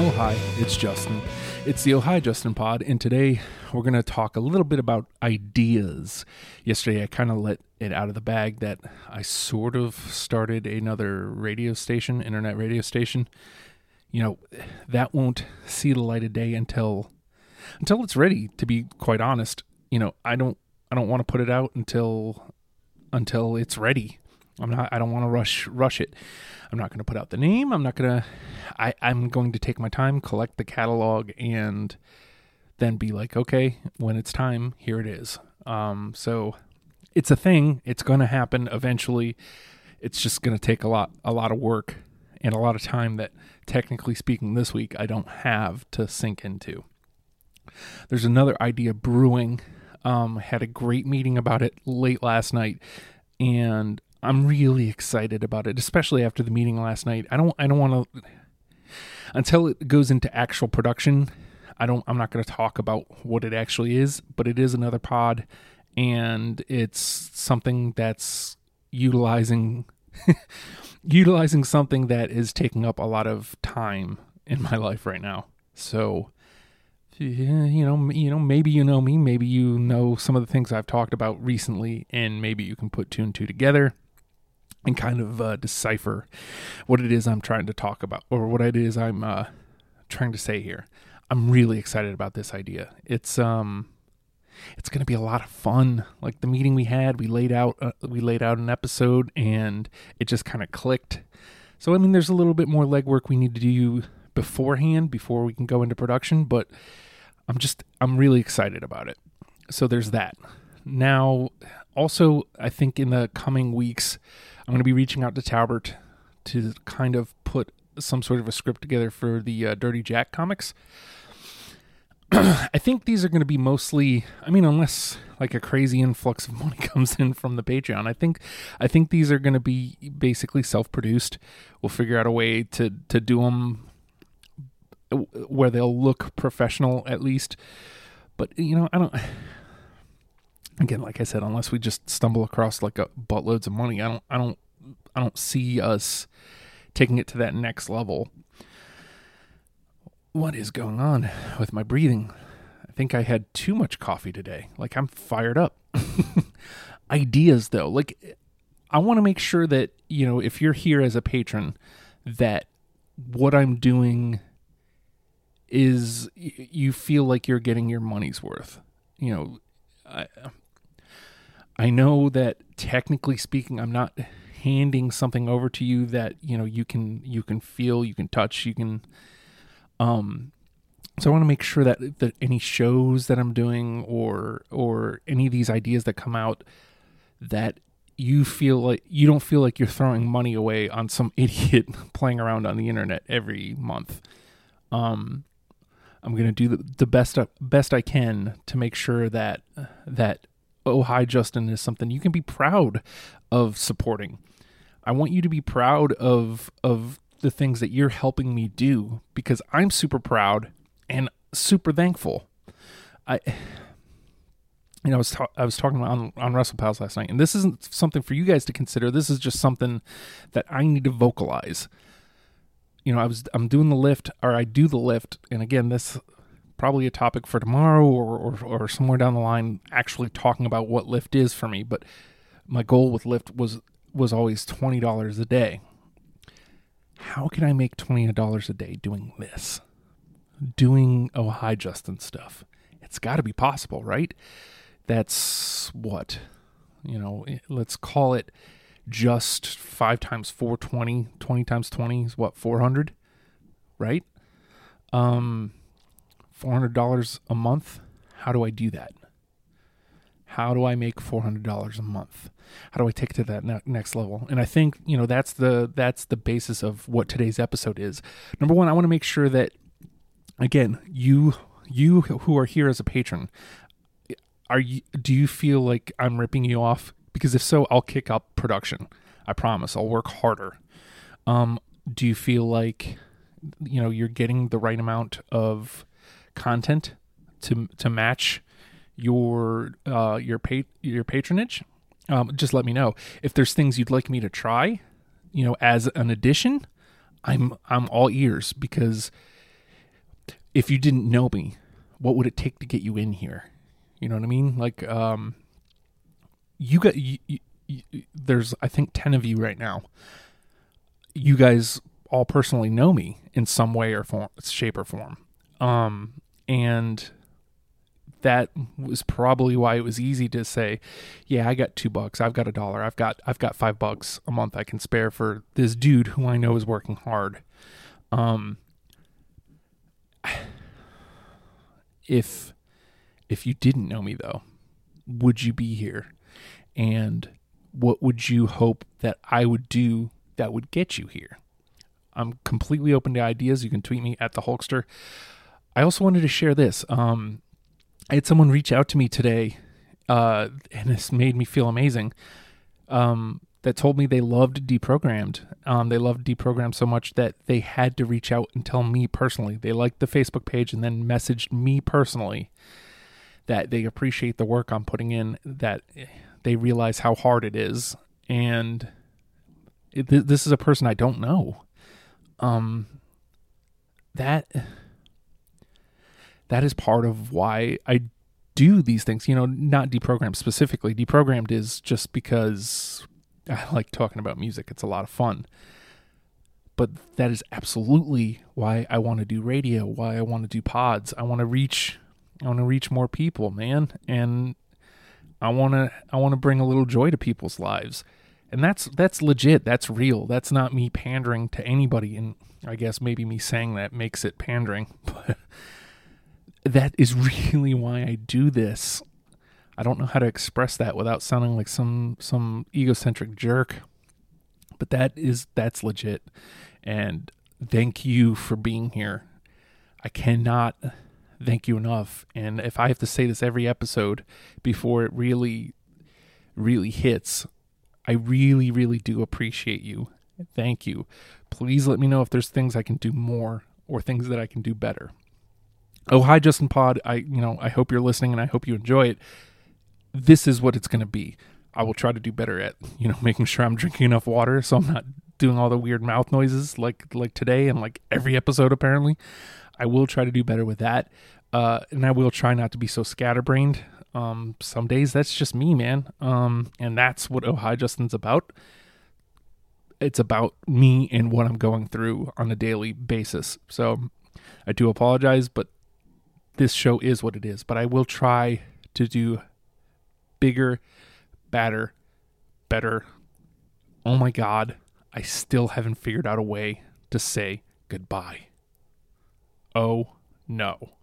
Oh, hi, it's Justin. It's the Oh, hi, Justin pod, and today we're going to talk a little bit about ideas. Yesterday, I kind of let it out of the bag that I sort of started another radio station, internet radio station. You know, that won't see the light of day until it's ready, to be quite honest. You know, I don't want to put it out until it's ready. I don't want to rush it. I'm not going to put out the name. I'm going to take my time, collect the catalog, and then be like, okay, when it's time, here it is. So it's a thing. It's going to happen eventually. It's just going to take a lot of work and a lot of time that, technically speaking, this week I don't have to sink into. There's another idea brewing. Had a great meeting about it late last night, and I'm really excited about it, especially after the meeting last night. I don't want to, until it goes into actual production, I'm not going to talk about what it actually is, but it is another pod, and it's something that's utilizing something that is taking up a lot of time in my life right now. So, you know, maybe you know me, maybe you know some of the things I've talked about recently, and maybe you can put two and two together and kind of decipher what it is I'm trying to talk about, or what it is I'm trying to say here. I'm really excited about this idea. It's going to be a lot of fun. Like the meeting we had, we laid out an episode, and it just kind of clicked. So I mean, there's a little bit more legwork we need to do beforehand before we can go into production, but I'm really excited about it. So there's that. Now, also, I think in the coming weeks, I'm going to be reaching out to Talbert to kind of put some sort of a script together for the Dirty Jack comics. I think these are going to be mostly, I mean, unless like a crazy influx of money comes in from the Patreon, I think these are going to be basically self-produced. We'll figure out a way to do them where they'll look professional at least. But, you know, again, like I said, unless we just stumble across like a buttloads of money, I don't see us taking it to that next level. What is going on with my breathing? I think I had too much coffee today. Like, I'm fired up. Ideas though. Like, I want to make sure that, you know, if you're here as a patron, that what I'm doing is, you feel like you're getting your money's worth. You know, I know that technically speaking, I'm not handing something over to you that, you know, you can feel, you can touch, you can, so I want to make sure that any shows that I'm doing or any of these ideas that come out, that you feel like, you don't feel like you're throwing money away on some idiot playing around on the internet every month. I'm going to do the best I can to make sure that Oh, Hi, Justin is something you can be proud of supporting. I want you to be proud of the things that you're helping me do, because I'm super proud and super thankful. I was talking on WrestlePals last night, and this isn't something for you guys to consider. This is just something that I need to vocalize. You know, I do the Lyft, and again, this probably a topic for tomorrow or somewhere down the line, actually talking about what Lyft is for me. But my goal with Lyft was always $20 a day. How can I make $20 a day doing this? Doing Oh, Hi, Justin stuff. It's got to be possible, right? That's what, you know, let's call it. Just 5 times 420, 20 times 20 is what, 400, right? $400 a month. How do I do that? How do I make $400 a month? How do I take it to that next level? And I think, you know, that's the basis of what today's episode is. Number one, I want to make sure that, again, you who are here as a patron, do you feel like I'm ripping you off? Because if so, I'll kick up production. I promise. I'll work harder. Do you feel like, you know, you're getting the right amount of content to match your patronage? Just let me know. If there's things you'd like me to try, you know, as an addition, I'm all ears, because if you didn't know me, what would it take to get you in here? You know what I mean? Like, there's, I think, 10 of you right now. You guys all personally know me in some way or form, shape or form. And that was probably why it was easy to say, yeah, I got $2. I've got $1. I've got $5 a month I can spare for this dude who I know is working hard. If you didn't know me though, would you be here? And what would you hope that I would do that would get you here? I'm completely open to ideas. You can tweet me at the Hulkster. I also wanted to share this. I had someone reach out to me today, and this made me feel amazing, that told me they loved Deprogrammed. They loved Deprogrammed so much that they had to reach out and tell me personally. They liked the Facebook page and then messaged me personally that they appreciate the work I'm putting in, that they realize how hard it is. And this is a person I don't know. That is part of why I do these things, you know, not Deprogrammed specifically. Deprogrammed is just because I like talking about music. It's a lot of fun. But that is absolutely why I want to do radio, why I want to do pods. I want to reach more people, man. And I want to bring a little joy to people's lives. And that's legit. That's real. That's not me pandering to anybody. And I guess maybe me saying that makes it pandering, but that is really why I do this. I don't know how to express that without sounding like some egocentric jerk, but that's legit. And thank you for being here. I cannot thank you enough. And if I have to say this every episode before it really, really hits, I really, really do appreciate you. Thank you. Please let me know if there's things I can do more or things that I can do better. Oh, hi, Justin Pod. I hope you're listening and I hope you enjoy it. This is what it's going to be. I will try to do better at, making sure I'm drinking enough water so I'm not doing all the weird mouth noises like today and like every episode, apparently. I will try to do better with that. And I will try not to be so scatterbrained. Some days that's just me, man. And that's what Oh, Hi, Justin's about. It's about me and what I'm going through on a daily basis. So I do apologize, but this show is what it is, but I will try to do bigger, better. Oh my God, I still haven't figured out a way to say goodbye. Oh no.